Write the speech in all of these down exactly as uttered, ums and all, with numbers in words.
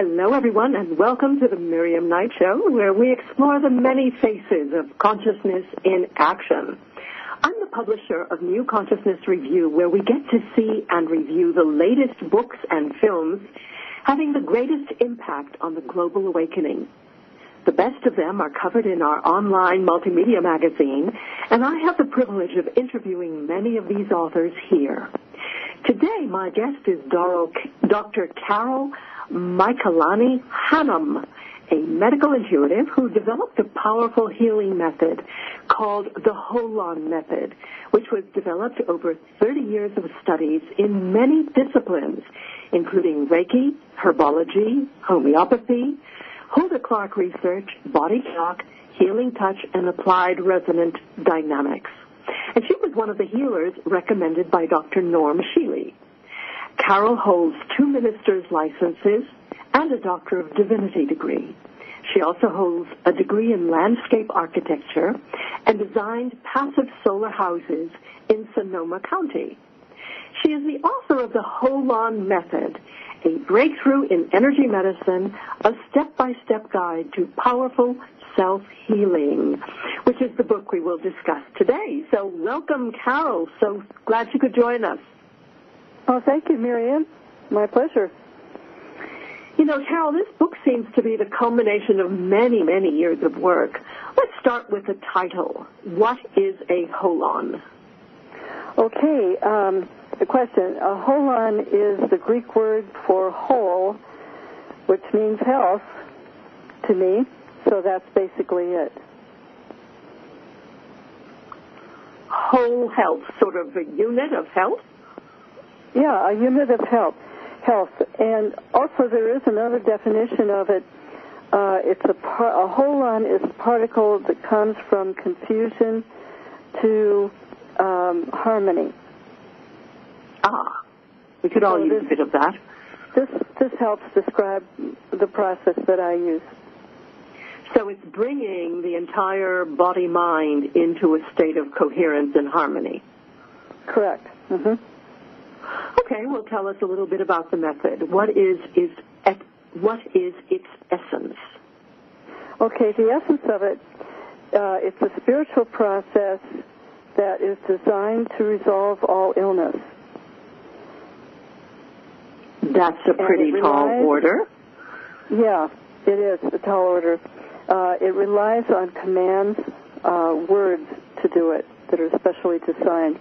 Hello, everyone, and welcome to the Miriam Knight Show, where we explore the many faces of consciousness in action. I'm the publisher of New Consciousness Review, where we get to see and review the latest books and films having the greatest impact on the global awakening. The best of them are covered in our online multimedia magazine, and I have the privilege of interviewing many of these authors here. Today, my guest is Doctor Carol Maikalani Hannum, a medical intuitive who developed a powerful healing method called the Holon Method, which was developed over thirty years of studies in many disciplines, including Reiki, herbology, homeopathy, Hulda Clark research, body talk, healing touch, and applied resonant dynamics. And she was one of the healers recommended by Doctor Norm Shealy. Carol holds two minister's licenses and a Doctor of Divinity degree. She also holds a degree in landscape architecture and designed passive solar houses in Sonoma County. She is the author of the Holon Method, a breakthrough in energy medicine, a step-by-step guide to powerful self-healing, which is the book we will discuss today. So welcome, Carol. So glad you could join us. Oh, thank you, Miriam. My pleasure. You know, Carol, this book seems to be the culmination of many, many years of work. Let's start with the title. What is a holon? Okay, um, the question. A holon is the Greek word for whole, which means health to me. So that's basically it. Whole health, sort of a unit of health? Yeah, a unit of health. health. And also there is another definition of it. Uh, it's a, par- a holon is a particle that comes from confusion to um, harmony. Ah, we could so all use this, a bit of that. This, this helps describe the process that I use. So it's bringing the entire body-mind into a state of coherence and harmony. Correct. Mm-hmm. Okay, well, tell us a little bit about the method. What is, is, what is its essence? Okay, the essence of it, uh, it's a spiritual process that is designed to resolve all illness. That's a pretty tall relies, order. Yeah, it is a tall order. Uh, it relies on commands, uh, words to do it that are specially designed.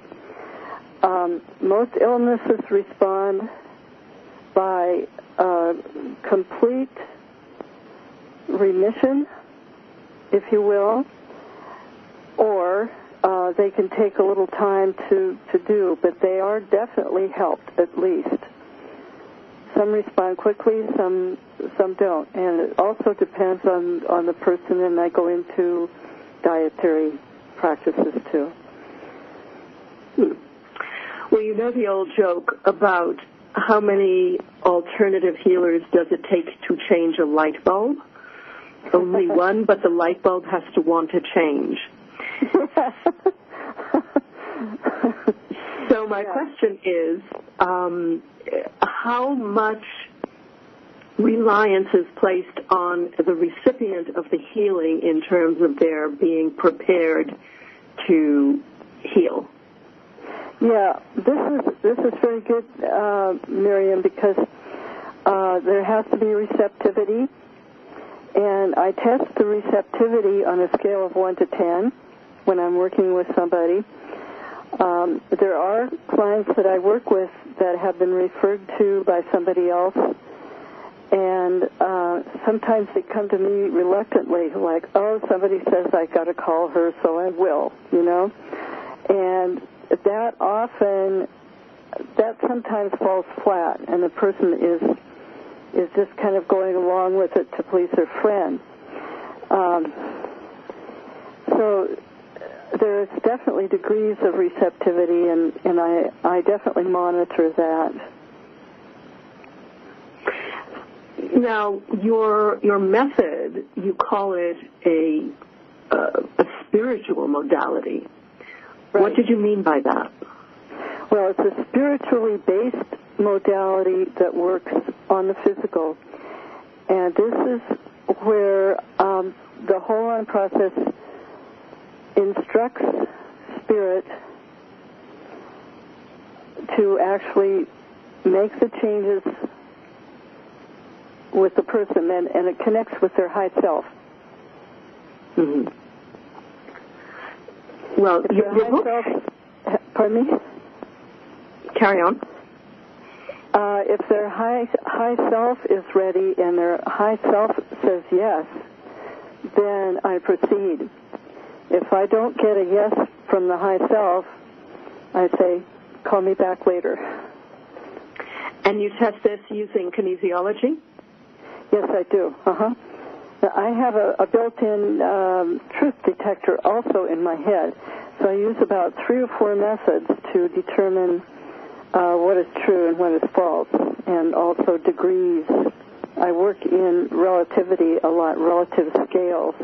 Um, most illnesses respond by uh, complete remission, if you will, or uh, they can take a little time to, to do, but they are definitely helped, at least. Some respond quickly, some some don't, and it also depends on, on the person, and I go into dietary practices, too. Hmm. Well, you know the old joke about how many alternative healers does it take to change a light bulb? Only one, but the light bulb has to want to change. So my yeah. question is, um, how much reliance is placed on the recipient of the healing in terms of their being prepared to heal? Yeah, this is this is very good, uh, Miriam, because uh, there has to be receptivity, and I test the receptivity on a scale of one to ten when I'm working with somebody. Um, there are clients that I work with that have been referred to by somebody else, and uh, sometimes they come to me reluctantly, like, "Oh, somebody says I got to call her, so I will," you know, and that often, that sometimes falls flat, and the person is is just kind of going along with it to please their friend. Um, so there's definitely degrees of receptivity, and, and I, I definitely monitor that. Now, your your method, you call it a, a, a spiritual modality. Right. What did you mean by that? Well, it's a spiritually based modality that works on the physical. And this is where um, the Holon process instructs spirit to actually make the changes with the person, and, and it connects with their high self. Mm-hmm. Well, if your, your book... Self, pardon me? Carry on. Uh, if their high, high self is ready and their high self says yes, then I proceed. If I don't get a yes from the high self, I say, call me back later. And you test this using kinesiology? Yes, I do. Uh-huh. Now, I have a, a built-in um, truth detector also in my head, so I use about three or four methods to determine uh, what is true and what is false, and also degrees. I work in relativity a lot, relative scales.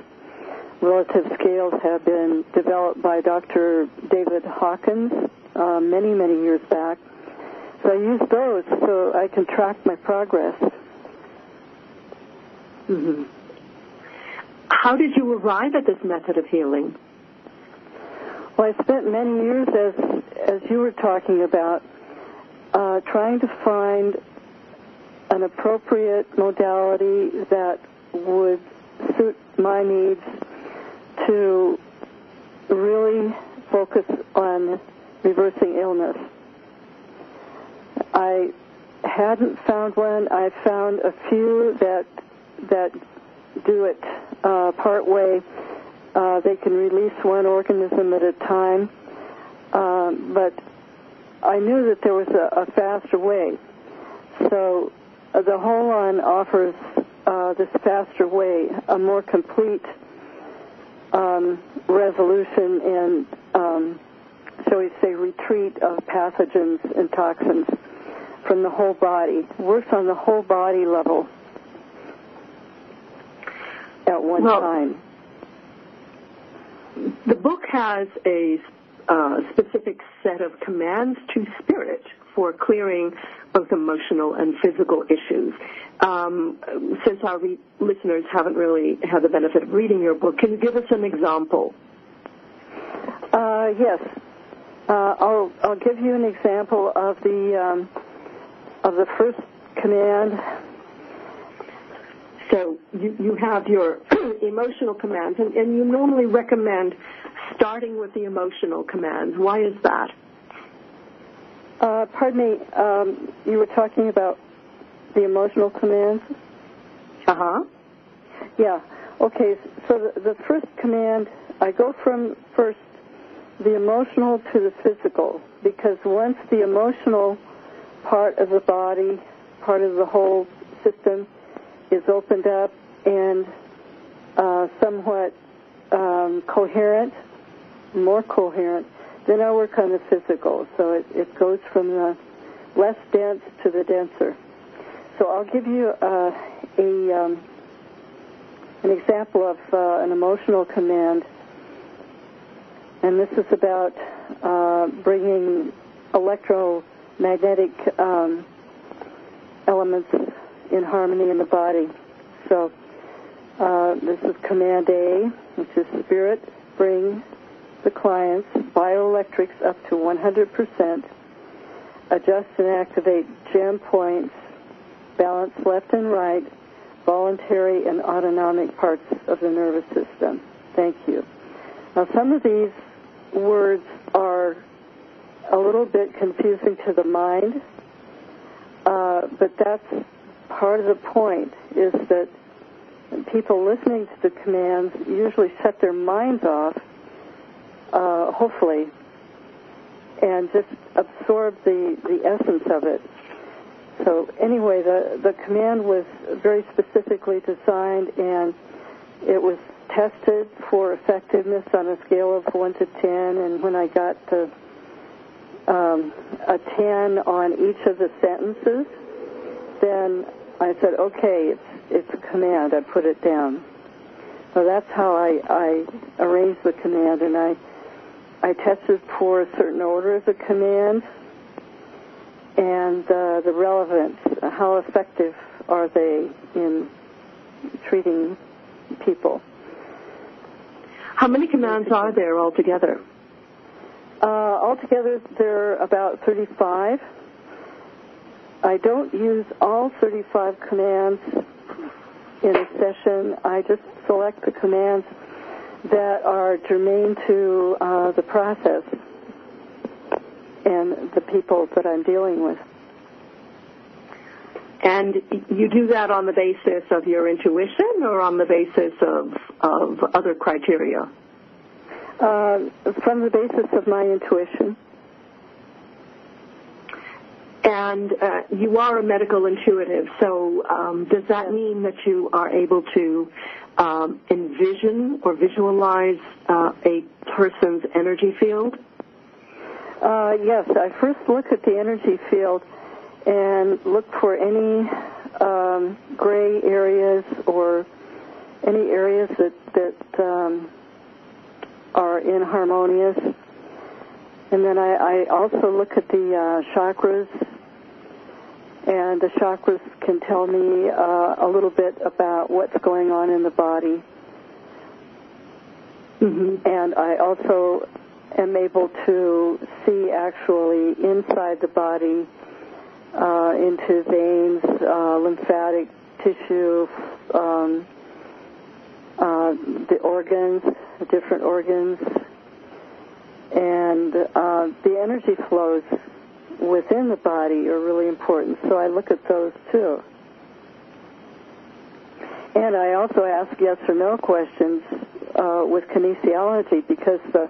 Relative scales have been developed by Doctor David Hawkins uh, many, many years back. So I use those so I can track my progress. Mm-hmm. How did you arrive at this method of healing? Well, I spent many years, as, as you were talking about, uh, trying to find an appropriate modality that would suit my needs, to really focus on reversing illness. I hadn't found one. I found a few that that do it uh, part way. Uh, they can release one organism at a time. Um, but I knew that there was a, a faster way. So uh, the Holon offers uh, this faster way, a more complete Um, resolution and, um, shall we say, retreat of pathogens and toxins from the whole body. Works on the whole body level at one well, time. The book has a uh, specific set of commands to spirit for clearing both emotional and physical issues. Um, since our re- listeners haven't really had the benefit of reading your book, can you give us an example? Uh, yes, uh, I'll I'll give you an example of the um, of the first command. So you you have your emotional commands, and, and you normally recommend starting with the emotional commands. Why is that? Uh, pardon me, um, you were talking about the emotional commands? Uh-huh. Yeah. Okay, so the, the first command, I go from first the emotional to the physical, because once the emotional part of the body, part of the whole system is opened up and uh, somewhat um, coherent, more coherent, then I work on the physical, so it, it goes from the less dense to the denser. So I'll give you uh, a um, an example of uh, an emotional command, and this is about uh, bringing electromagnetic um, elements in harmony in the body. So uh, this is command A, which is spirit, bring the client's bioelectrics up to one hundred percent, adjust and activate gem points, balance left and right, voluntary and autonomic parts of the nervous system. Thank you. Now, some of these words are a little bit confusing to the mind, uh, but that's part of the point, is that people listening to the commands usually shut their minds off, Uh, hopefully, and just absorb the, the essence of it. So anyway, the, the command was very specifically designed, and it was tested for effectiveness on a scale of one to ten, and when I got to um, a ten on each of the sentences, then I said, okay, it's, it's a command. I put it down. So that's how I, I arranged the command, and I I tested for a certain order of the command and uh, the relevance, how effective are they in treating people. How many commands are there altogether? Uh, altogether, there are about thirty-five. I don't use all thirty-five commands in a session. I just select the commands that are germane to uh, the process and the people that I'm dealing with. And you do that on the basis of your intuition or on the basis of, of other criteria? Uh, from the basis of my intuition. And uh, you are a medical intuitive, so um, does that yes. mean that you are able to um, envision or visualize uh, a person's energy field? Uh, yes, I first look at the energy field and look for any um, gray areas or any areas that, that um, are inharmonious. And then I, I also look at the uh, chakras, and the chakras can tell me uh, a little bit about what's going on in the body. Mm-hmm. And I also am able to see actually inside the body Uh, into veins, uh, lymphatic tissue, um, uh, the organs, different organs, and uh, the energy flows within the body are really important. So I look at those too. And I also ask yes or no questions uh, with kinesiology, because the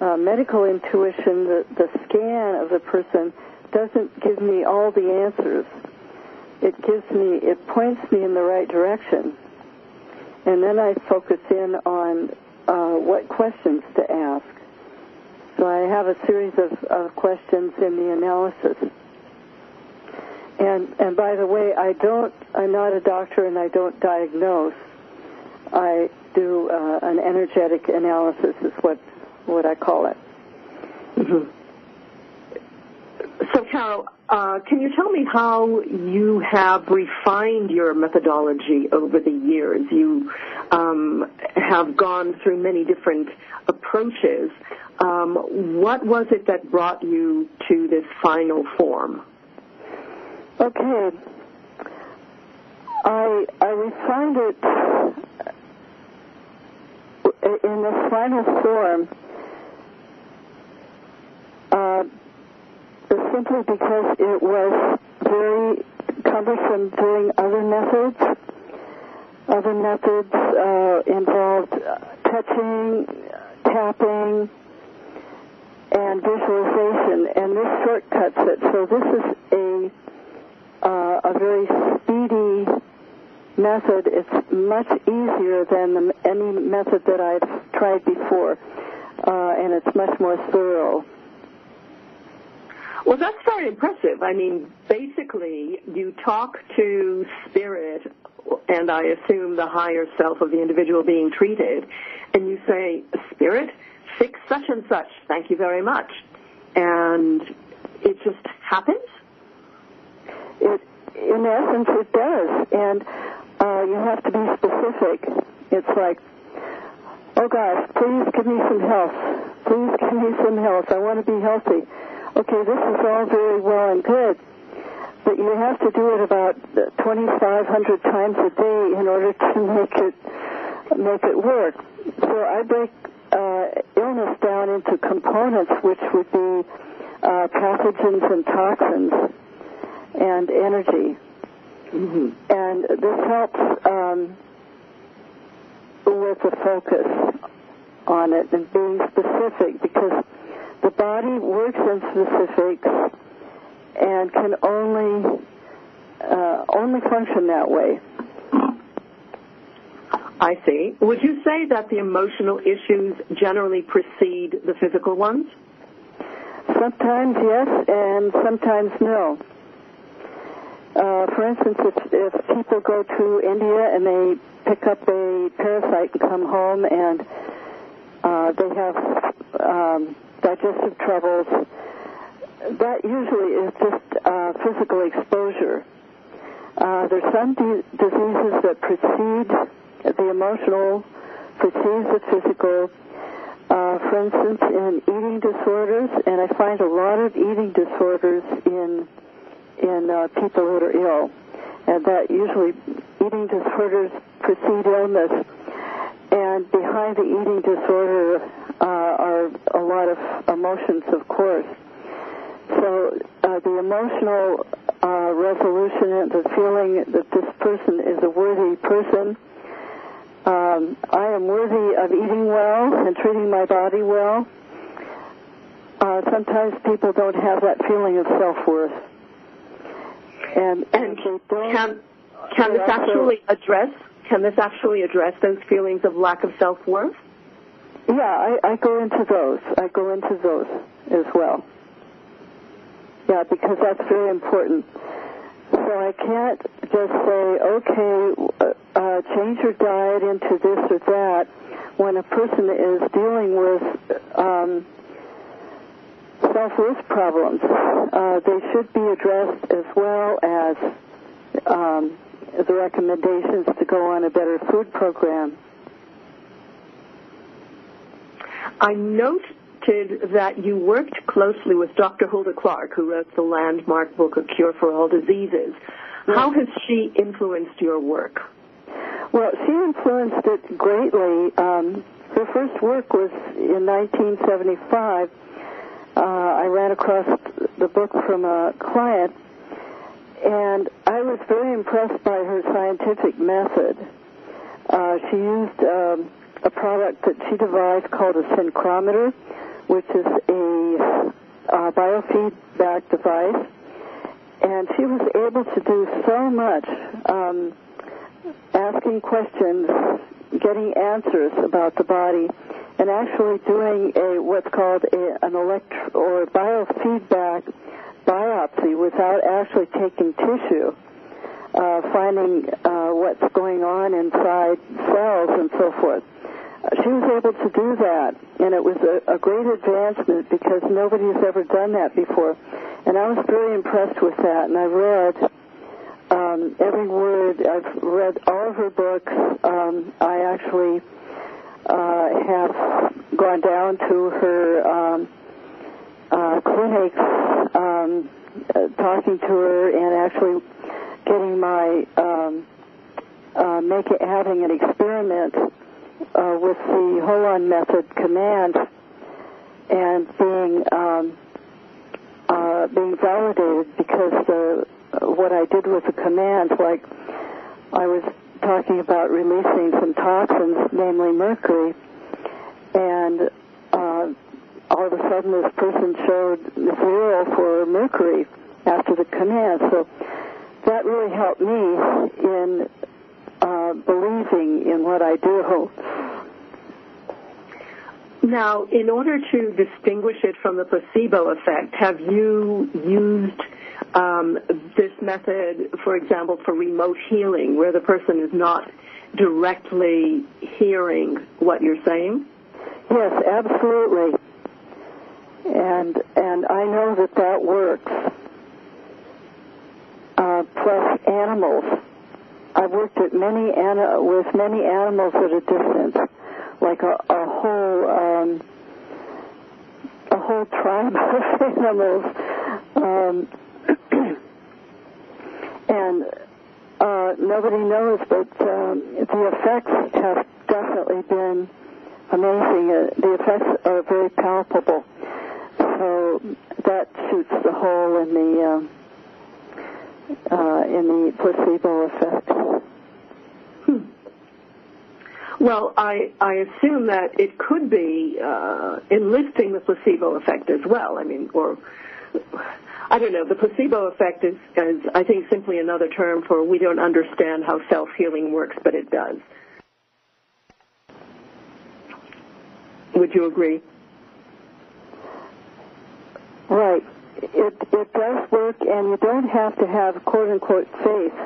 uh, medical intuition, the, the scan of the person doesn't give me all the answers. It gives me, it points me in the right direction. And then I focus in on uh, what questions to ask. So I have a series of, of questions in the analysis. And and by the way, I don't, I'm not a doctor and I don't diagnose. I do uh, an energetic analysis is what, what I call it. Mm-hmm. So, Carol, uh, can you tell me how you have refined your methodology over the years? You um, have gone through many different approaches. Um, what was it that brought you to this final form? Okay. I, I refined it in the final form uh, simply because it was very cumbersome doing other methods. Other methods uh, involved touching, tapping, and visualization, and this shortcuts it. So this is a uh, a very speedy method. It's much easier than the, any method that I've tried before, uh, and it's much more thorough. Well, that's very impressive. I mean, basically, you talk to spirit, and I assume the higher self of the individual being treated, and you say, "Spirit, fix such and such. Thank you very much." And it just happens? It, in essence, it does. And uh, you have to be specific. It's like, "Oh, gosh, please give me some health. Please give me some health. I want to be healthy." Okay, this is all very well and good, but you have to do it about twenty-five hundred times a day in order to make it make it work. So I break uh, illness down into components, which would be uh, pathogens and toxins and energy. Mm-hmm. And this helps um, with the focus on it and being specific, because the body works in specifics and can only uh, only function that way. I see. Would you say that the emotional issues generally precede the physical ones? Sometimes yes, and sometimes no. Uh, for instance, if, if people go to India and they pick up a parasite and come home, and uh, they have Um, digestive troubles, that usually is just uh, physical exposure. Uh, there's some de- diseases that precede the emotional, precedes the physical. Uh, for instance, in eating disorders, and I find a lot of eating disorders in in uh, people who are ill, and that usually eating disorders precede illness. And behind the eating disorder uh, are a lot of emotions, of course. So uh, the emotional uh, resolution and the feeling that this person is a worthy person, um, I am worthy of eating well and treating my body well. Uh, sometimes people don't have that feeling of self-worth. And, and, and they don't, can, can they this actually address? Can this actually address those feelings of lack of self-worth? Yeah, I, I go into those. I go into those as well. Yeah, because that's very important. So I can't just say, okay, uh, change your diet into this or that when a person is dealing with um, self-worth problems. Uh, they should be addressed as well as um, the recommendations to go on a better food program. I noted that you worked closely with Doctor Hulda Clark, who wrote the landmark book, A Cure for All Diseases. Yes. How has she influenced your work? Well, she influenced it greatly. Um, her first work was in nineteen seventy-five. Uh, I ran across the book from a client, and I was very impressed by her scientific method. Uh, she used um, a product that she devised called a synchrometer, which is a uh, biofeedback device. And she was able to do so much, um, asking questions, getting answers about the body, and actually doing a what's called a, an elect- or biofeedback biopsy without actually taking tissue, uh, finding uh, what's going on inside cells and so forth. She was able to do that, and it was a, a great advancement because nobody has ever done that before. And I was very impressed with that, and I read um, every word. I've read all of her books. Um, I actually uh, have gone down to her um, uh, clinics, Um, uh, talking to her and actually getting my um, uh, making having an experiment uh, with the Holon Method command and being um, uh, being validated because the what I did with the commands, like I was talking about releasing some toxins, namely mercury, and Uh, all of a sudden this person showed zero for mercury after the command. So that really helped me in uh, believing in what I do. Now, in order to distinguish it from the placebo effect, have you used um, this method, for example, for remote healing, where the person is not directly hearing what you're saying? Yes, absolutely. And and I know that that works. Uh, plus animals. I've worked at many ana- with many animals at a distance, like a, a whole um, a whole tribe of animals. Um, and uh, nobody knows, but um, the effects have definitely been amazing. Uh, the effects are very palpable. So that shoots the hole in the um, uh, in the placebo effect. Hmm. Well, I I assume that it could be uh, enlisting the placebo effect as well. I mean, or I don't know. The placebo effect is, is I think simply another term for we don't understand how self-healing works, but it does. Would you agree? Right. It it does work, and you don't have to have quote-unquote faith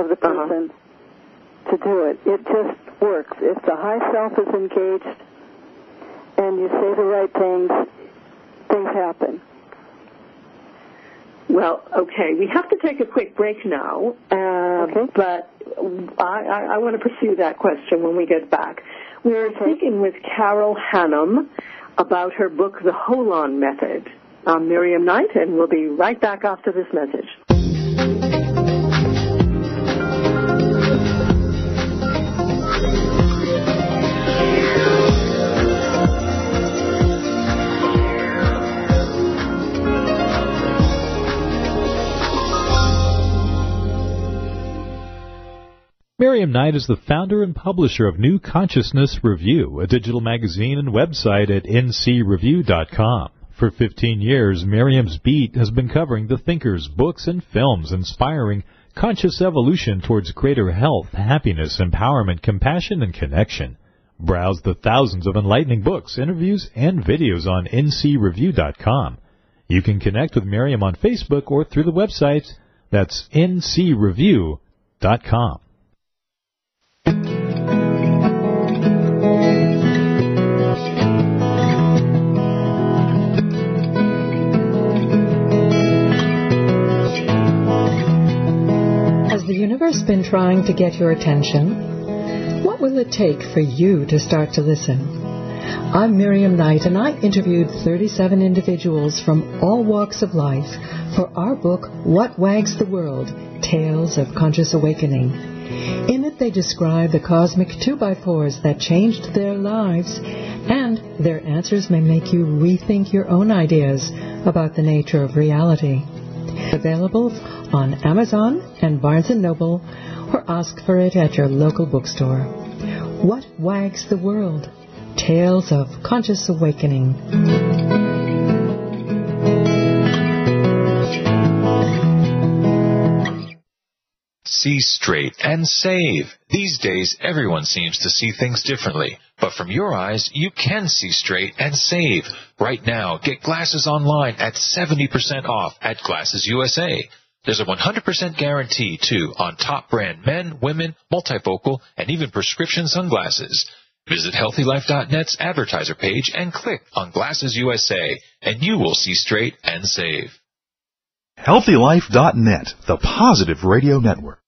of the person uh-huh. to do it. It just works. If the high self is engaged and you say the right things, things happen. Well, okay, we have to take a quick break now, uh, okay. but I, I, I want to pursue that question when we get back. We're okay. speaking with Carol Hannum about her book, The Holon Method. I'm Miriam Knight, and we'll be right back after this message. Miriam Knight is the founder and publisher of New Consciousness Review, a digital magazine and website at n c review dot com. For fifteen years, Miriam's beat has been covering the thinkers, books, and films inspiring conscious evolution towards greater health, happiness, empowerment, compassion, and connection. Browse the thousands of enlightening books, interviews, and videos on n c review dot com. You can connect with Miriam on Facebook or through the website. That's n c review dot com. Has been trying to get your attention? What will it take for you to start to listen? I'm Miriam Knight, and I interviewed thirty-seven individuals from all walks of life for our book, What Wags the World? Tales of Conscious Awakening. In it, they describe the cosmic two by fours that changed their lives, and their answers may make you rethink your own ideas about the nature of reality. Available on Amazon and Barnes and Noble, or ask for it at your local bookstore. What Wags the World? Tales of Conscious Awakening. See straight and save. These days, everyone seems to see things differently. But from your eyes, you can see straight and save. Right now, get glasses online at seventy percent off at Glasses U S A. There's a one hundred percent guarantee, too, on top brand men, women, multifocal, and even prescription sunglasses. Visit healthy life dot net's advertiser page and click on Glasses U S A, and you will see straight and save. healthy life dot net, the positive radio network.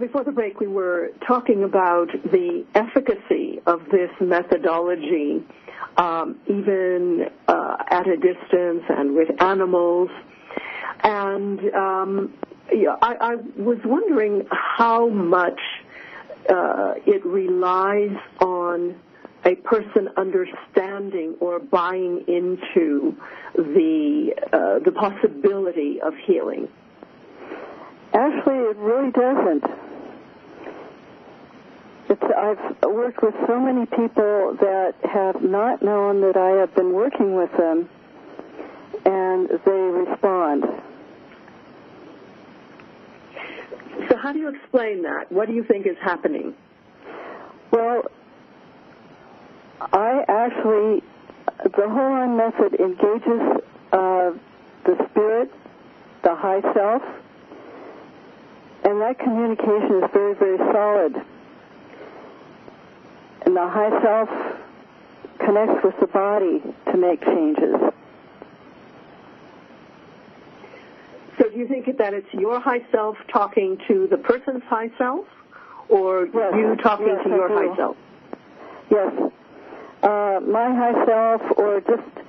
Before the break, we were talking about the efficacy of this methodology, um, even uh, at a distance and with animals. And um, yeah, I, I was wondering how much uh, it relies on a person understanding or buying into the uh, the possibility of healing. Actually, it really doesn't. It's, I've worked with so many people that have not known that I have been working with them, and they respond. So how do you explain that? What do you think is happening? Well, I actually, the Holon Method engages uh, the spirit, the high self, and that communication is very, very solid. And the high self connects with the body to make changes. So do you think that it's your high self talking to the person's high self, or yes. you talking yes, to I your do. high self? Yes. Uh, my high self, or just,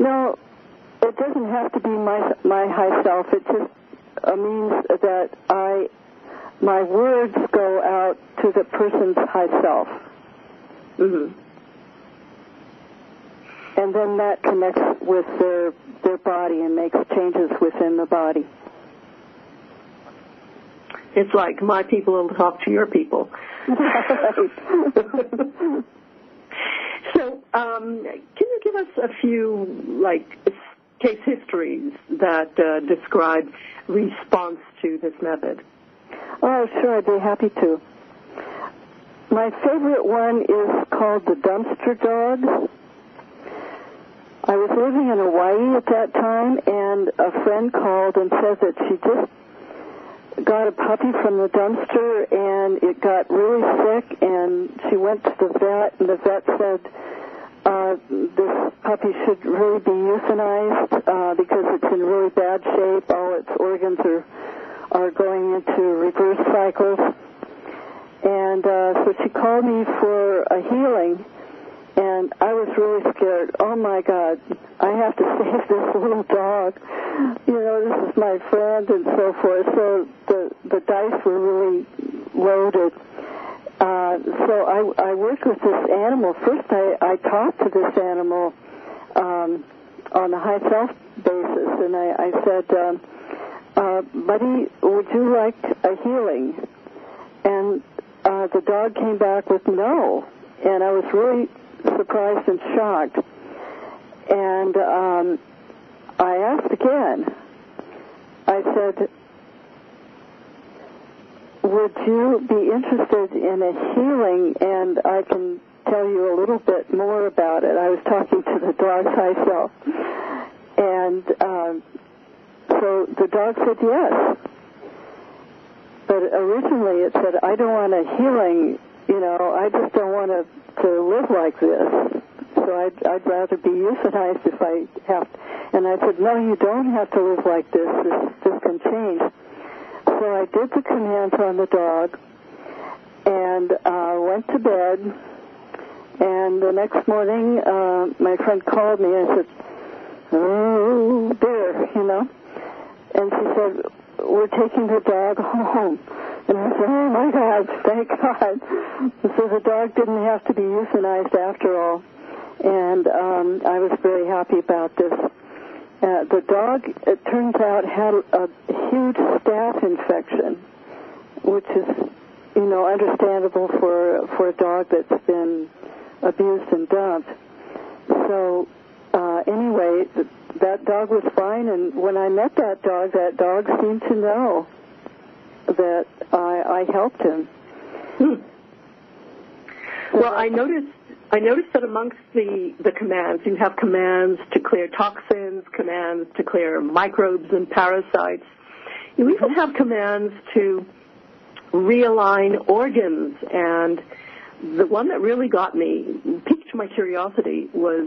no, it doesn't have to be my, my high self. It just uh, means that I, my words go out to the person's high self. Mm-hmm. And then that connects with their their body and makes changes within the body. It's like my people will talk to your people. So, um, can you give us a few like case histories that uh, describe response to this method? Oh, sure, I'd be happy to. My favorite one is called the dumpster dog. I was living in Hawaii at that time, and a friend called and said that she just got a puppy from the dumpster, and it got really sick, and she went to the vet, and the vet said, Uh, this puppy should really be euthanized uh, because it's in really bad shape. All its organs are are going into reverse cycles. And uh, so she called me for a healing, and I was really scared. Oh, my God, I have to save this little dog. You know, this is my friend and so forth. So the, the dice were really loaded. Uh, so I, I worked with this animal. First, I, I talked to this animal um, on a high self basis, and I, I said, um, uh, buddy, would you like a healing? And uh, the dog came back with no, and I was really surprised and shocked. And um, I asked again. I said, would you be interested in a healing? And I can tell you a little bit more about it. I was talking to the dog's high self. And um, so the dog said yes. But originally it said, I don't want a healing. You know, I just don't want to, to live like this. So I'd, I'd rather be euthanized if I have to. And I said, no, you don't have to live like this. This, this can change. So I did the commands on the dog and uh, went to bed. And the next morning, uh, my friend called me and said, oh, dear, you know. And she said, we're taking the dog home. And I said, oh, my God, thank God. And so the dog didn't have to be euthanized after all. And um, I was very happy about this. Uh, the dog, it turns out, had a huge staph infection, which is, you know, understandable for for a dog that's been abused and dumped. So uh, anyway, th- that dog was fine, and when I met that dog, that dog seemed to know that I, I helped him. Hmm. So well, I noticed. I noticed that amongst the, the commands, you have commands to clear toxins, commands to clear microbes and parasites. You even have commands to realign organs. And the one that really got me, piqued my curiosity, was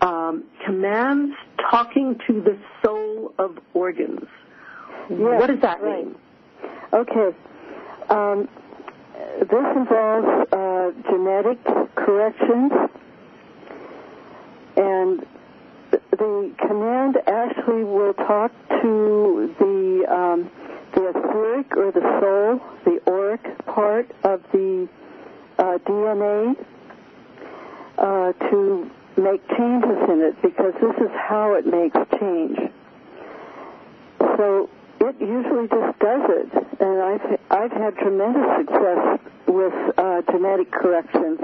um, commands talking to the soul of organs. Yes, what does that right. mean? Okay. Um, this involves uh, genetic corrections, and the command actually will talk to the um, the etheric or the soul, the auric part of the uh, D N A uh, to make changes in it, because this is how it makes change. So it usually just does it, and I've I've had tremendous success with uh, genetic corrections.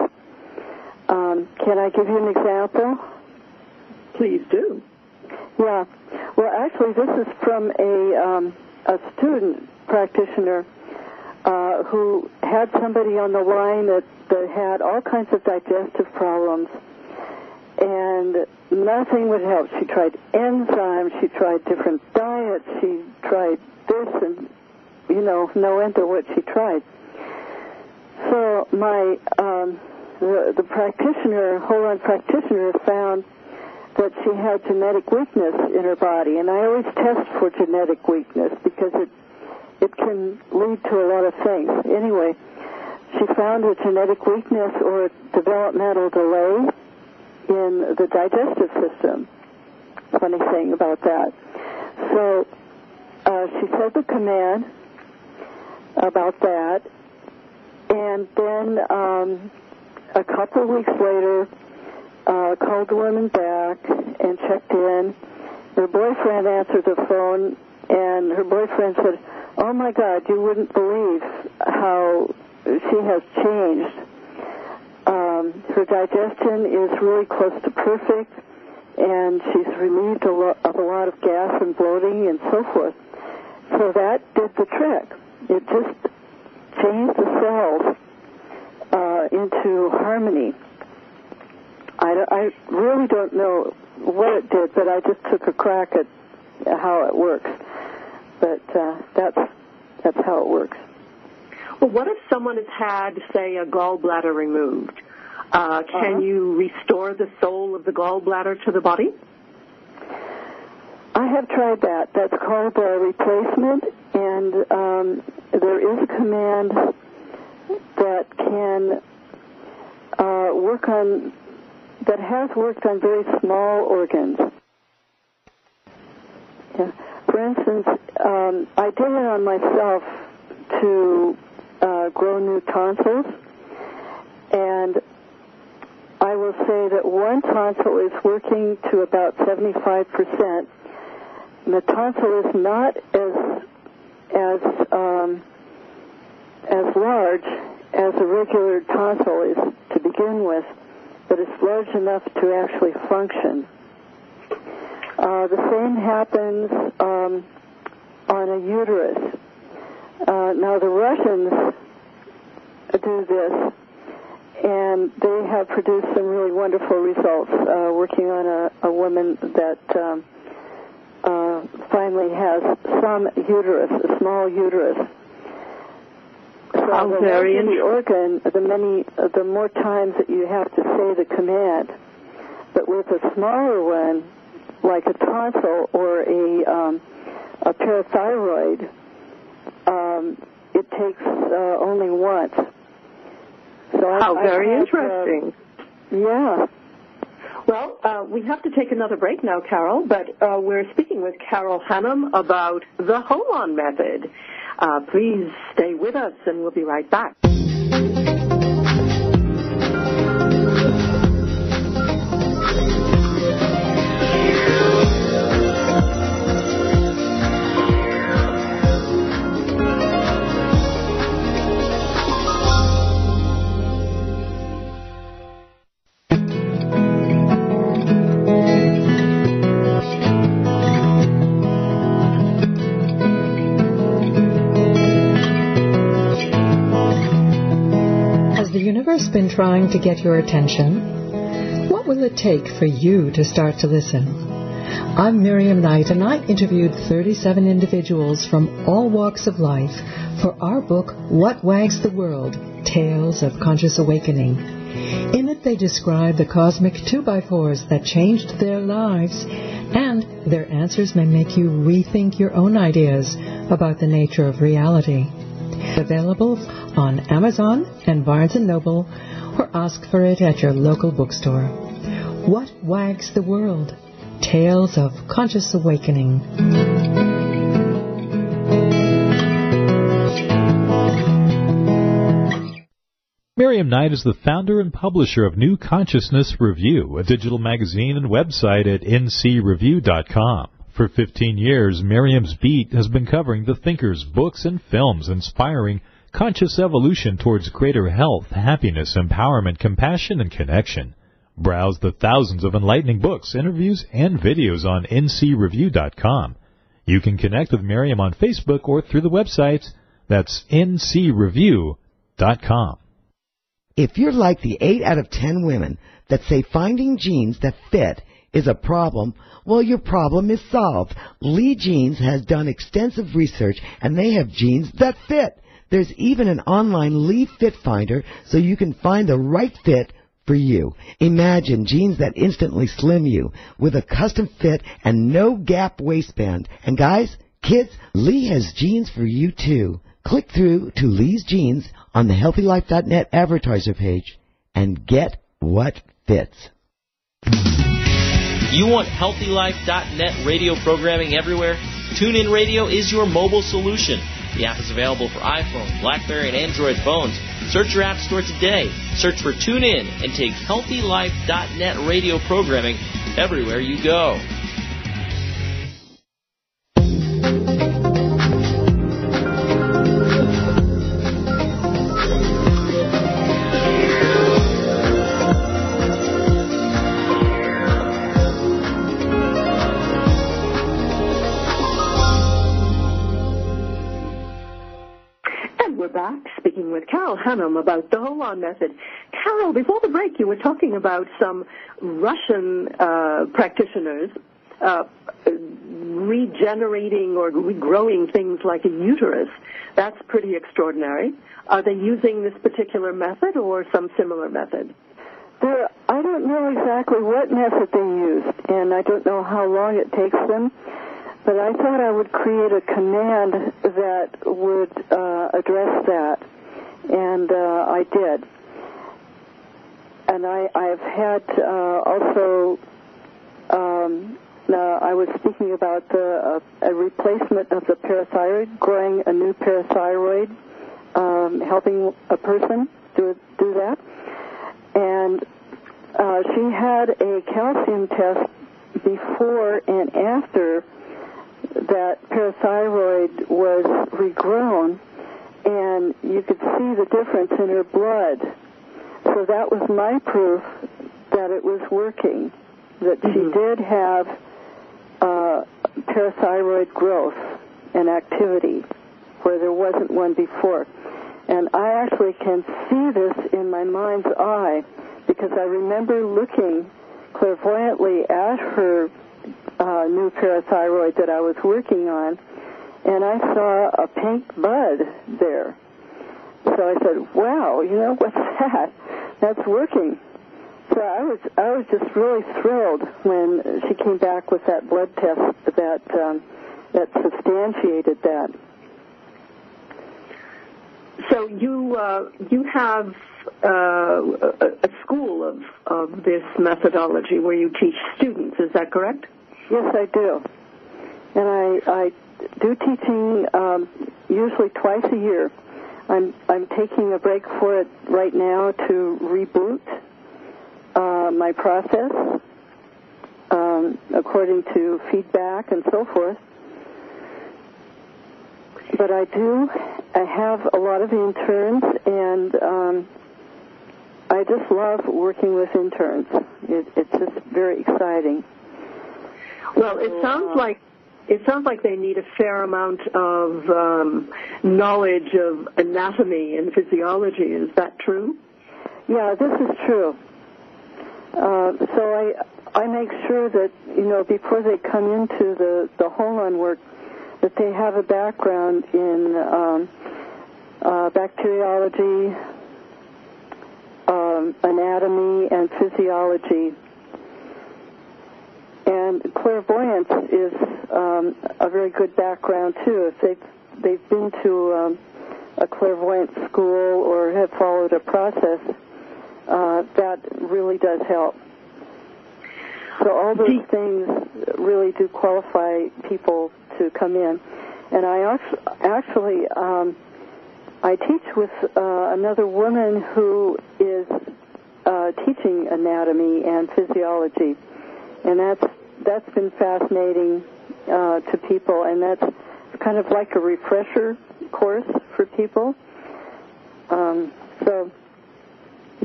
Um, can I give you an example? Please do. Yeah. Well, actually, this is from a um, a student practitioner uh, who had somebody on the line that, that had all kinds of digestive problems, and nothing would help. She tried enzymes. She tried different diets. She tried this and, you know, no end to what she tried. So my... Um, The, the practitioner, Holon practitioner, found that she had genetic weakness in her body, and I always test for genetic weakness because it it can lead to a lot of things. Anyway, she found a genetic weakness or a developmental delay in the digestive system. Funny thing about that. So uh, she said the command about that, and then. Um, A couple of weeks later, uh, called the woman back and checked in. Her boyfriend answered the phone, and her boyfriend said, oh, my God, you wouldn't believe how she has changed. Um, her digestion is really close to perfect, and she's relieved a lo- of a lot of gas and bloating and so forth. So that did the trick. It just changed the cells Uh, into harmony. I, I really don't know what it did, but I just took a crack at how it works. But uh, that's that's how it works. Well, what if someone has had, say, a gallbladder removed? Uh, can uh-huh. you restore the soul of the gallbladder to the body? I have tried that. That's called a replacement, and um, there is a command that can uh, work on, that has worked on very small organs. Yeah. For instance, um, I did it on myself to uh, grow new tonsils, and I will say that one tonsil is working to about seventy-five percent. And the tonsil is not as as um, as large as a regular tonsil is to begin with, but it's large enough to actually function. Uh, the same happens um, on a uterus. Uh, now the Russians do this, and they have produced some really wonderful results uh, working on a, a woman that um, uh, finally has some uterus, a small uterus. So I'm the very larger the organ, the many, uh, the more times that you have to say the command. But with a smaller one, like a tonsil or a um, a parathyroid, um, it takes uh, only once. So I, How very I had, interesting. Uh, yeah. Well, uh, we have to take another break now, Carol, but uh, we're speaking with Carol Hannum about the Holon Method. Uh, please stay with us, and we'll be right back. Been trying to get your attention? What will it take for you to start to listen? I'm Miriam Knight, and I interviewed thirty-seven individuals from all walks of life for our book, What Wags the World? Tales of Conscious Awakening. In it, they describe the cosmic two by fours that changed their lives, and their answers may make you rethink your own ideas about the nature of reality. Available on Amazon and Barnes and Noble, or ask for it at your local bookstore. What Wags the World? Tales of Conscious Awakening. Miriam Knight is the founder and publisher of New Consciousness Review, a digital magazine and website at n c review dot com. For fifteen years, Miriam's beat has been covering the thinkers' books and films inspiring conscious evolution towards greater health, happiness, empowerment, compassion, and connection. Browse the thousands of enlightening books, interviews, and videos on n c review dot com. You can connect with Miriam on Facebook or through the website. That's n c review dot com. If you're like the eight out of ten women that say finding genes that fit is a problem, well, your problem is solved. Lee Genes has done extensive research, and they have genes that fit. There's even an online Lee Fit Finder, so you can find the right fit for you. Imagine jeans that instantly slim you with a custom fit and no gap waistband. And guys, kids, Lee has jeans for you too. Click through to Lee's Jeans on the healthy life dot net advertiser page and get what fits. You want healthy life dot net radio programming everywhere? TuneIn Radio is your mobile solution. The app is available for iPhone, BlackBerry, and Android phones. Search your app store today. Search for TuneIn and take healthy life dot net radio programming everywhere you go. back speaking with Carol Hannum about the Holon Method. Carol, before the break, you were talking about some Russian uh, practitioners uh, regenerating or regrowing things like a uterus. That's pretty extraordinary. Are they using this particular method or some similar method? There, I don't know exactly what method they used, and I don't know how long it takes them. But I thought I would create a command that would uh, address that, and uh, I did. And I, I've had uh, also, um, uh, I was speaking about the, uh, a replacement of the parathyroid, growing a new parathyroid, um, helping a person do, do that. And uh, she had a calcium test before and after that parathyroid was regrown, and you could see the difference in her blood. So that was my proof that it was working, that mm-hmm. she did have uh, parathyroid growth and activity where there wasn't one before. And I actually can see this in my mind's eye because I remember looking clairvoyantly at her Uh, new parathyroid that I was working on, and I saw a pink bud there. So I said, wow, you know, what's that? That's working. So I was I was just really thrilled when she came back with that blood test that um, that substantiated that. So you uh, you have uh, a school of, of this methodology where you teach students, is that correct? Yes, I do. And I, I do teaching um, usually twice a year. I'm I'm taking a break for it right now to reboot uh, my process um, according to feedback and so forth. But I do I have a lot of interns, and um, I just love working with interns. It, it's just very exciting. Well, it sounds like it sounds like they need a fair amount of um, knowledge of anatomy and physiology. Is that true? Yeah, this is true. Uh, so I I make sure that, you know, before they come into the the Holon work, that they have a background in um, uh, bacteriology, um, anatomy, and physiology. And clairvoyance is um, a very good background, too. If they've, they've been to um, a clairvoyant school or have followed a process, uh, that really does help. So all those things really do qualify people to come in. And I actually, um, I teach with uh, another woman who is uh, teaching anatomy and physiology. And that's that's been fascinating uh, to people, and that's kind of like a refresher course for people. Um, so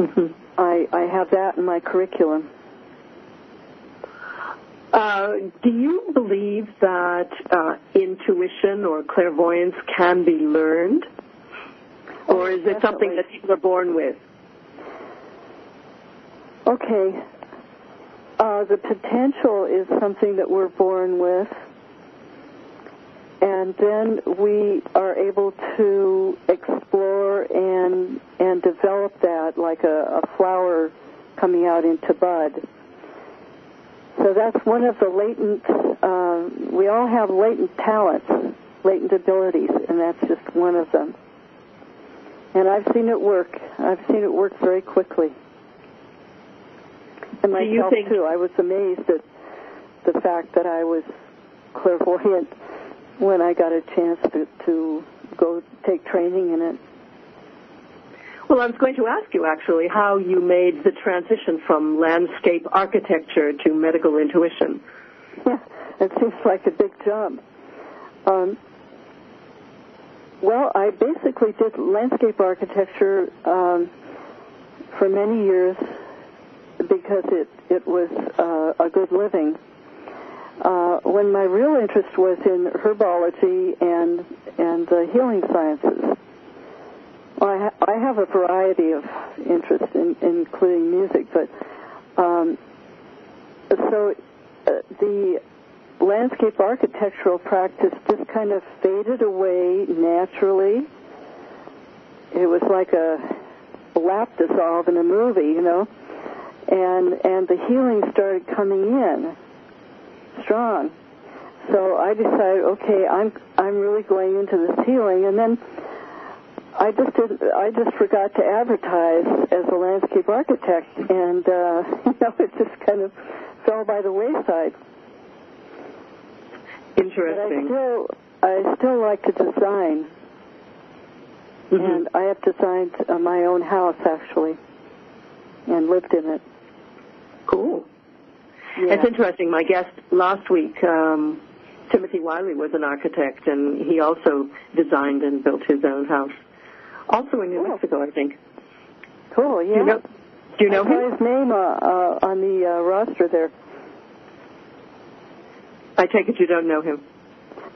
mm-hmm. I I have that in my curriculum. Uh, do you believe that uh, intuition or clairvoyance can be learned, or is it Definitely. something that people are born with? Okay. Uh, the potential is something that we're born with, and then we are able to explore and and develop that like a, a flower coming out into bud. So that's one of the latent, um, we all have latent talents, latent abilities, and that's just one of them. And I've seen it work. I've seen it work very quickly. And myself, think, too. I was amazed at the fact that I was clairvoyant when I got a chance to, to go take training in it. Well, I was going to ask you, actually, how you made the transition from landscape architecture to medical intuition. Yeah, it seems like a big jump. Um, well, I basically did landscape architecture um, for many years, because it, it was uh, a good living. Uh, when my real interest was in herbology and, and the healing sciences. Well, I, I have a variety of interests, in, including music, but um, so uh, the landscape architectural practice just kind of faded away naturally. It was like a lap dissolve in a movie, you know, and and the healing started coming in strong. So I decided, okay, I'm I'm really going into this healing, and then I just did, I just forgot to advertise as a landscape architect, and uh, you know, it just kind of fell by the wayside. Interesting. But I still I still like to design. Mm-hmm. And I have designed uh, my own house, actually, and lived in it. Cool. Yeah. That's interesting. My guest last week, um, Timothy Wiley, was an architect, and he also designed and built his own house, also in New cool. Mexico, I think. Cool, yeah. Do you know, do you know I him? His name uh, uh, on the uh, roster there. I take it you don't know him.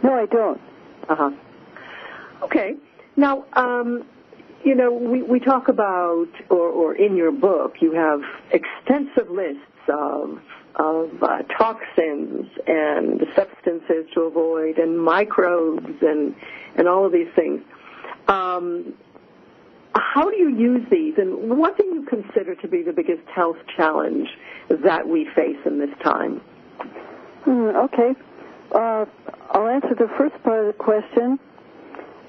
No, I don't. Uh-huh. Okay. Now, um, you know, we, we talk about, or, or in your book, you have extensive lists of, of uh, toxins and substances to avoid and microbes and, and all of these things. Um, how do you use these, and what do you consider to be the biggest health challenge that we face in this time? Mm, okay. Uh, I'll answer the first part of the question.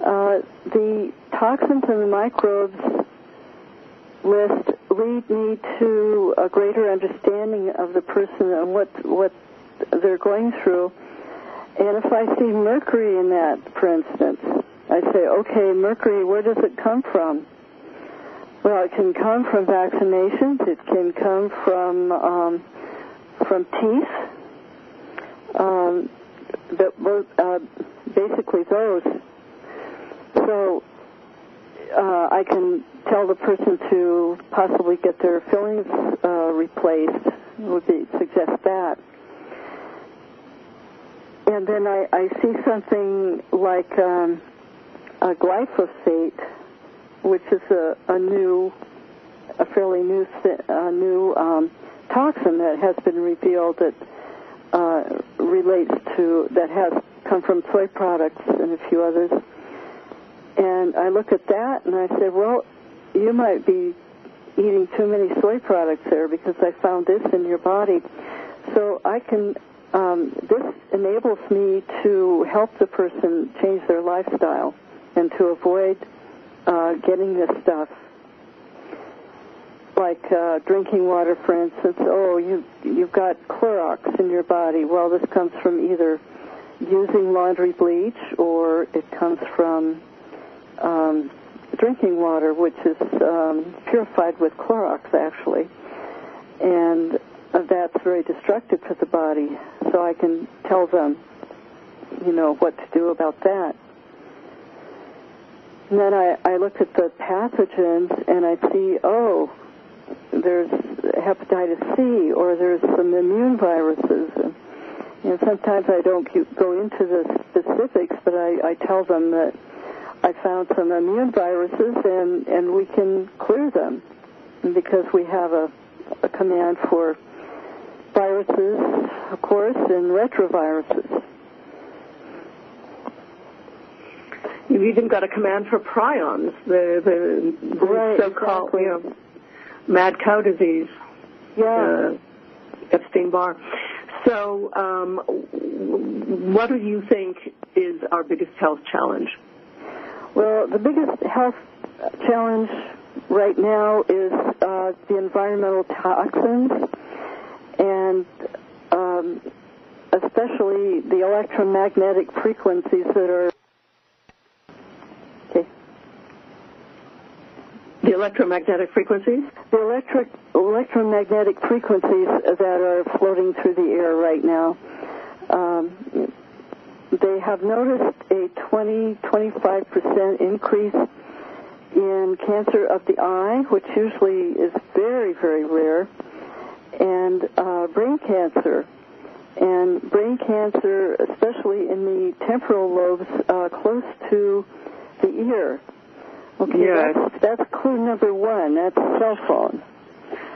Uh, the toxins and the microbes list lead me to a greater understanding of the person and what what they're going through. And if I see mercury in that, for instance, I say, okay, mercury, where does it come from? Well, it can come from vaccinations. It can come from um, from teeth. Um, but, uh, basically those. So uh, I can tell the person to possibly get their fillings uh, replaced, would be, suggest that. And then I, I see something like um, a glyphosate, which is a, a new, a fairly new, a new um, toxin that has been revealed that uh, relates to, that has come from soy products and a few others. And I look at that and I say, well, you might be eating too many soy products there because I found this in your body. So I can, um, this enables me to help the person change their lifestyle and to avoid uh, getting this stuff. Like uh, drinking water, for instance, oh, you, you've got Clorox in your body. Well, this comes from either using laundry bleach or it comes from... Um, drinking water, which is um, purified with Clorox, actually, and that's very destructive to the body. So I can tell them, you know, what to do about that. And then I, I look at the pathogens and I see, oh, there's hepatitis C, or there's some immune viruses. And, and sometimes I don't go into the specifics, but I, I tell them that I found some immune viruses, and, and we can clear them because we have a, a command for viruses, of course, and retroviruses. You've even got a command for prions, the, the, the right, so-called exactly. you know, mad cow disease, yeah. uh, Epstein-Barr. So um, what do you think is our biggest health challenge? Well, the biggest health challenge right now is uh, the environmental toxins, and um, especially the electromagnetic frequencies that are... Okay. The electromagnetic frequencies? The electric, electromagnetic frequencies that are floating through the air right now. Um, They have noticed a twenty to twenty-five percent increase in cancer of the eye, which usually is very, very rare, and uh, brain cancer. And brain cancer, especially in the temporal lobes uh, close to the ear. Okay, yes. that's, that's clue number one. That's cell phone.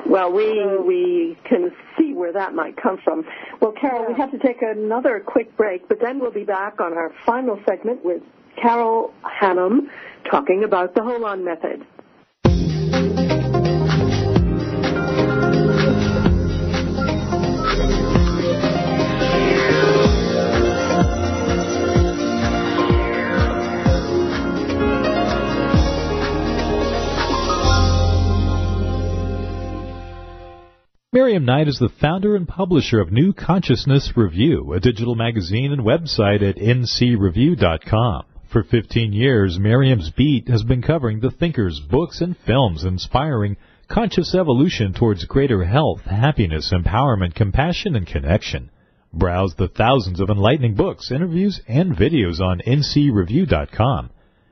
Well, we so, we can see where that might come from. Well, Carol, yeah. we have to take another quick break, but then we'll be back on our final segment with Carol Hannum talking about the Holon Method. Miriam Knight is the founder and publisher of New Consciousness Review, a digital magazine and website at n c review dot com. For fifteen years, Miriam's beat has been covering the thinkers, books, and films inspiring conscious evolution towards greater health, happiness, empowerment, compassion, and connection. Browse the thousands of enlightening books, interviews, and videos on n c review dot com.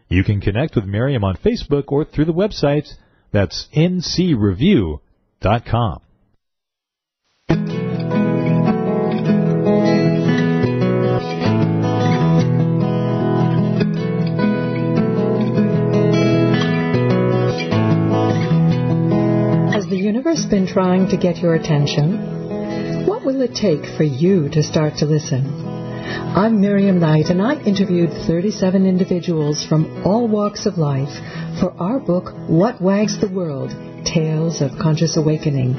You can connect with Miriam on Facebook or through the websites. That's n c review dot com. Has been trying to get your attention? What will it take for you to start to listen? I'm Miriam Knight, and I've interviewed thirty-seven individuals from all walks of life for our book, What Wags the World? Tales of Conscious Awakening.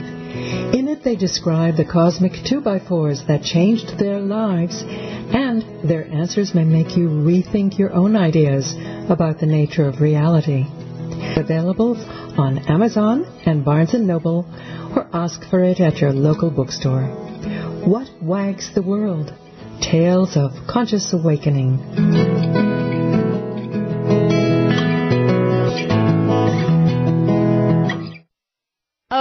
In it, they describe the cosmic two by fours that changed their lives, and their answers may make you rethink your own ideas about the nature of reality. Available on Amazon and Barnes and Noble, or ask for it at your local bookstore. What Wags the World? Tales of Conscious Awakening.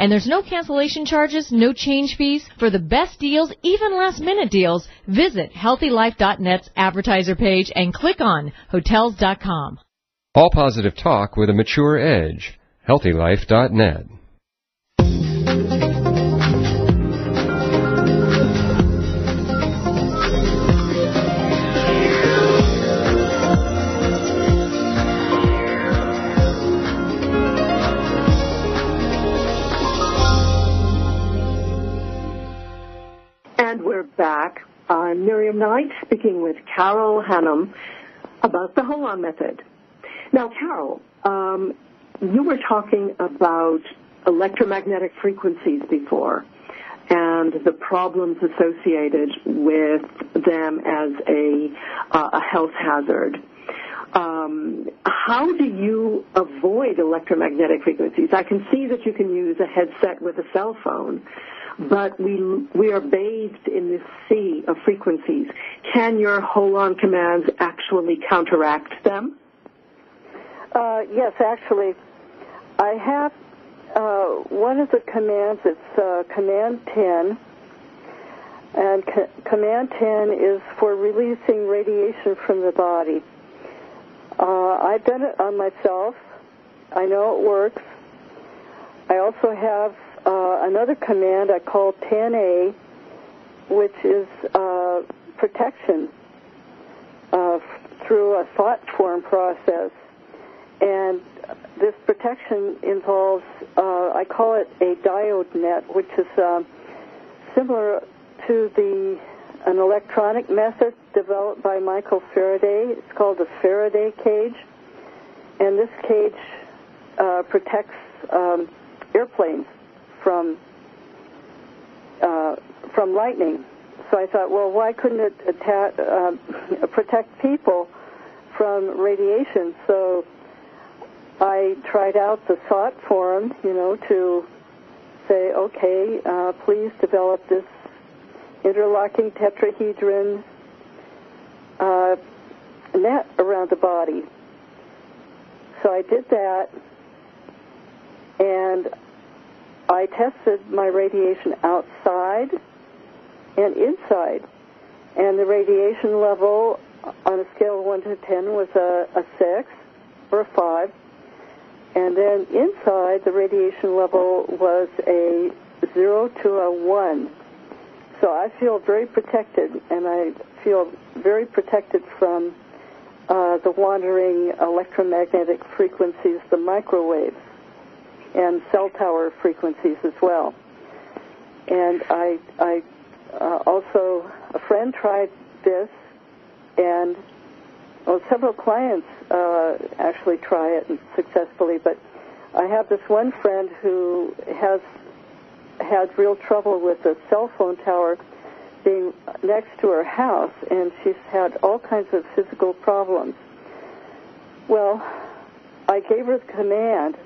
And there's no cancellation charges, no change fees. For the best deals, even last-minute deals, visit healthy life dot net's advertiser page and click on Hotels dot com. All positive talk with a mature edge. healthy life dot net. Back. I'm Miriam Knight speaking with Carol Hannum about the Holon Method. Now, Carol, um, you were talking about electromagnetic frequencies before and the problems associated with them as a, uh, a health hazard. Um, how do you avoid electromagnetic frequencies? I can see that you can use a headset with a cell phone, but we we are bathed in this sea of frequencies. Can your Holon commands actually counteract them? Uh, yes, actually. I have uh, one of the commands. It's uh, Command ten. And co- Command ten is for releasing radiation from the body. Uh, I've done it on myself. I know it works. I also have Uh, another command I call ten A, which is uh, protection uh, f- through a thought form process. And this protection involves, uh, I call it a diode net, which is uh, similar to the an electronic method developed by Michael Faraday. It's called the Faraday cage. And this cage uh, protects um, airplanes from uh, from lightning. So I thought, well, why couldn't it attack, uh, protect people from radiation? So I tried out the thought form, you know, to say, okay, uh, please develop this interlocking tetrahedron uh, net around the body. So I did that, and I tested my radiation outside and inside, and the radiation level on a scale of one to ten was a, a six or a five. And then inside, the radiation level was a zero to a one. So I feel very protected, and I feel very protected from uh, the wandering electromagnetic frequencies, the microwaves, and cell tower frequencies as well. And I, I uh, also, a friend tried this, and well, several clients uh, actually try it and successfully, but I have this one friend who has had real trouble with a cell phone tower being next to her house, and she's had all kinds of physical problems. Well, I gave her the command.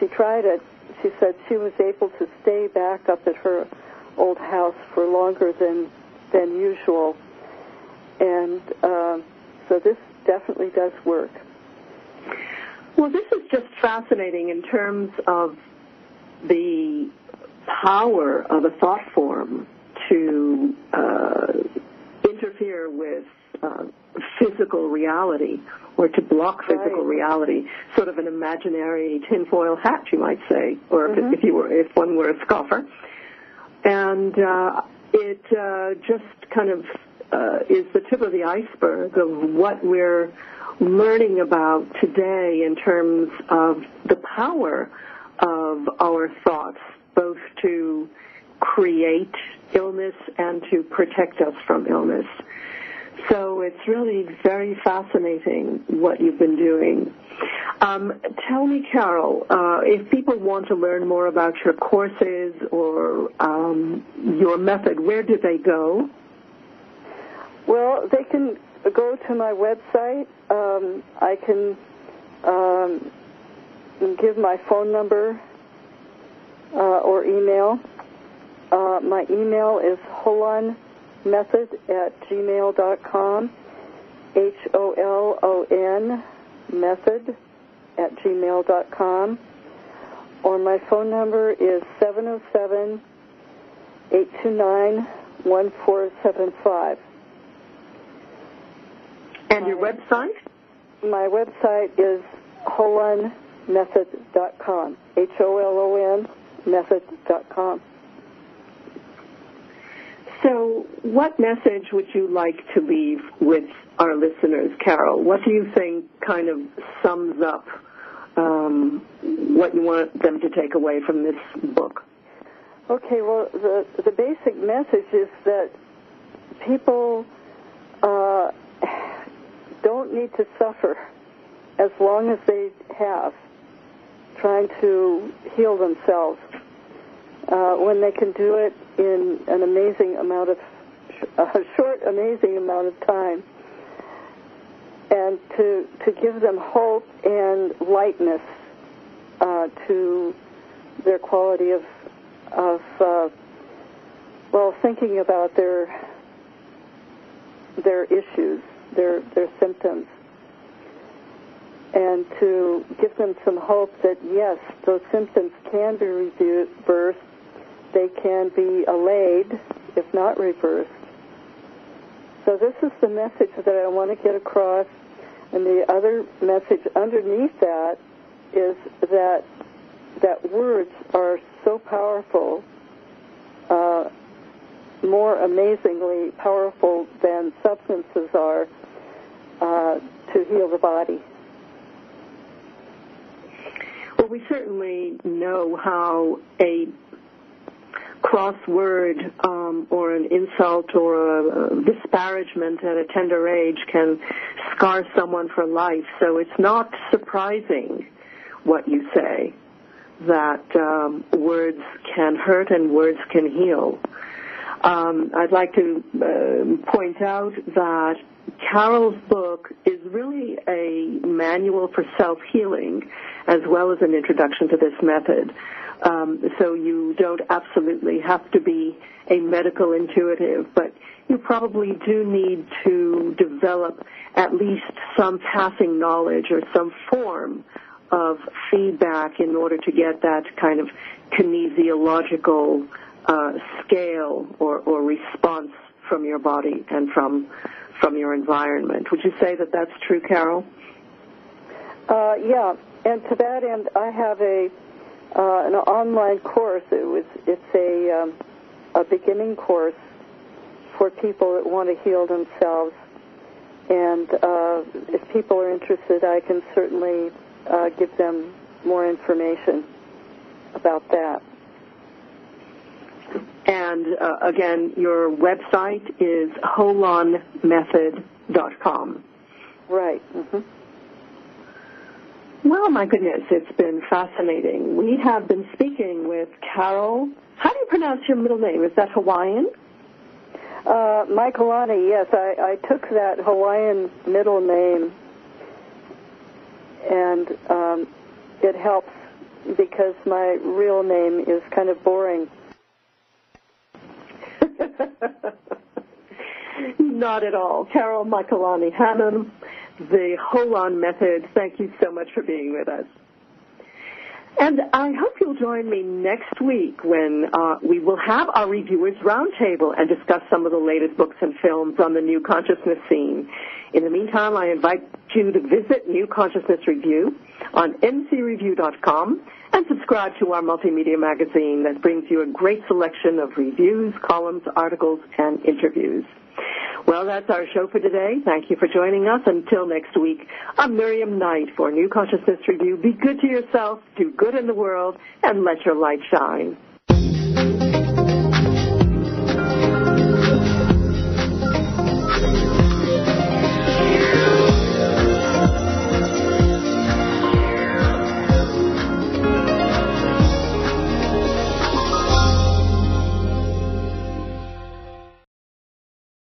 She tried it. She said she was able to stay back up at her old house for longer than than usual. And uh, so this definitely does work. Well, this is just fascinating in terms of the power of a thought form to uh, interfere with uh, physical reality, or to block physical right. reality, sort of an imaginary tinfoil hat, you might say, or mm-hmm. if, if you were, if one were a scoffer. And uh, it uh, just kind of uh, is the tip of the iceberg of what we're learning about today in terms of the power of our thoughts, both to create illness and to protect us from illness. So it's really very fascinating what you've been doing. Um, tell me, Carol, uh, if people want to learn more about your courses or um, your method, where do they go? Well, they can go to my website. Um, I can um, give my phone number uh, or email. Uh, my email is Holon Method at gmail dot com, H O L O N Method at gmail dot com, or my phone number is seven oh seven, eight two nine, one four seven five. And your website? My website is holon method dot com, H O L O N method dot com. So what message would you like to leave with our listeners, Carol? What do you think kind of sums up um, what you want them to take away from this book? Okay, well, the, the basic message is that people uh, don't need to suffer as long as they have, trying to heal themselves. Uh, when they can do it in an amazing amount of, a short, amazing amount of time, and to to give them hope and lightness uh, to their quality of of uh, well, thinking about their their issues, their their symptoms, and to give them some hope that yes, those symptoms can be reversed. They can be allayed, if not reversed. So this is the message that I want to get across. And the other message underneath that is that that words are so powerful, uh, more amazingly powerful than substances are, uh, to heal the body. Well, we certainly know how a crossword um, or an insult or a disparagement at a tender age can scar someone for life. So it's not surprising what you say, that um, words can hurt and words can heal. Um, I'd like to uh, point out that Carol's book is really a manual for self-healing as well as an introduction to this method. Um, so you don't absolutely have to be a medical intuitive, but you probably do need to develop at least some passing knowledge or some form of feedback in order to get that kind of kinesiological uh, scale or, or response from your body and from from your environment. Would you say that that's true, Carol? Uh, yeah, and to that end, I have a uh, an online course. It was it's a um, a beginning course for people that want to heal themselves. And uh, if people are interested, I can certainly uh, give them more information about that. And, uh, again, your website is holon method dot com. Right. Mm-hmm. Well, my goodness, it's been fascinating. We have been speaking with Carol. How do you pronounce your middle name? Is that Hawaiian? Uh, Maikalani, yes. I, I took that Hawaiian middle name, and um, it helps because my real name is kind of boring. Not at all. Carol Maikalani Hannum, the Holon Method, thank you so much for being with us. And I hope you'll join me next week when uh, we will have our Reviewers Roundtable and discuss some of the latest books and films on the New Consciousness scene. In the meantime, I invite you to visit New Consciousness Review on m c review dot com and subscribe to our multimedia magazine that brings you a great selection of reviews, columns, articles, and interviews. Well, that's our show for today. Thank you for joining us. Until next week, I'm Miriam Knight for New Consciousness Review. Be good to yourself, do good in the world, and let your light shine.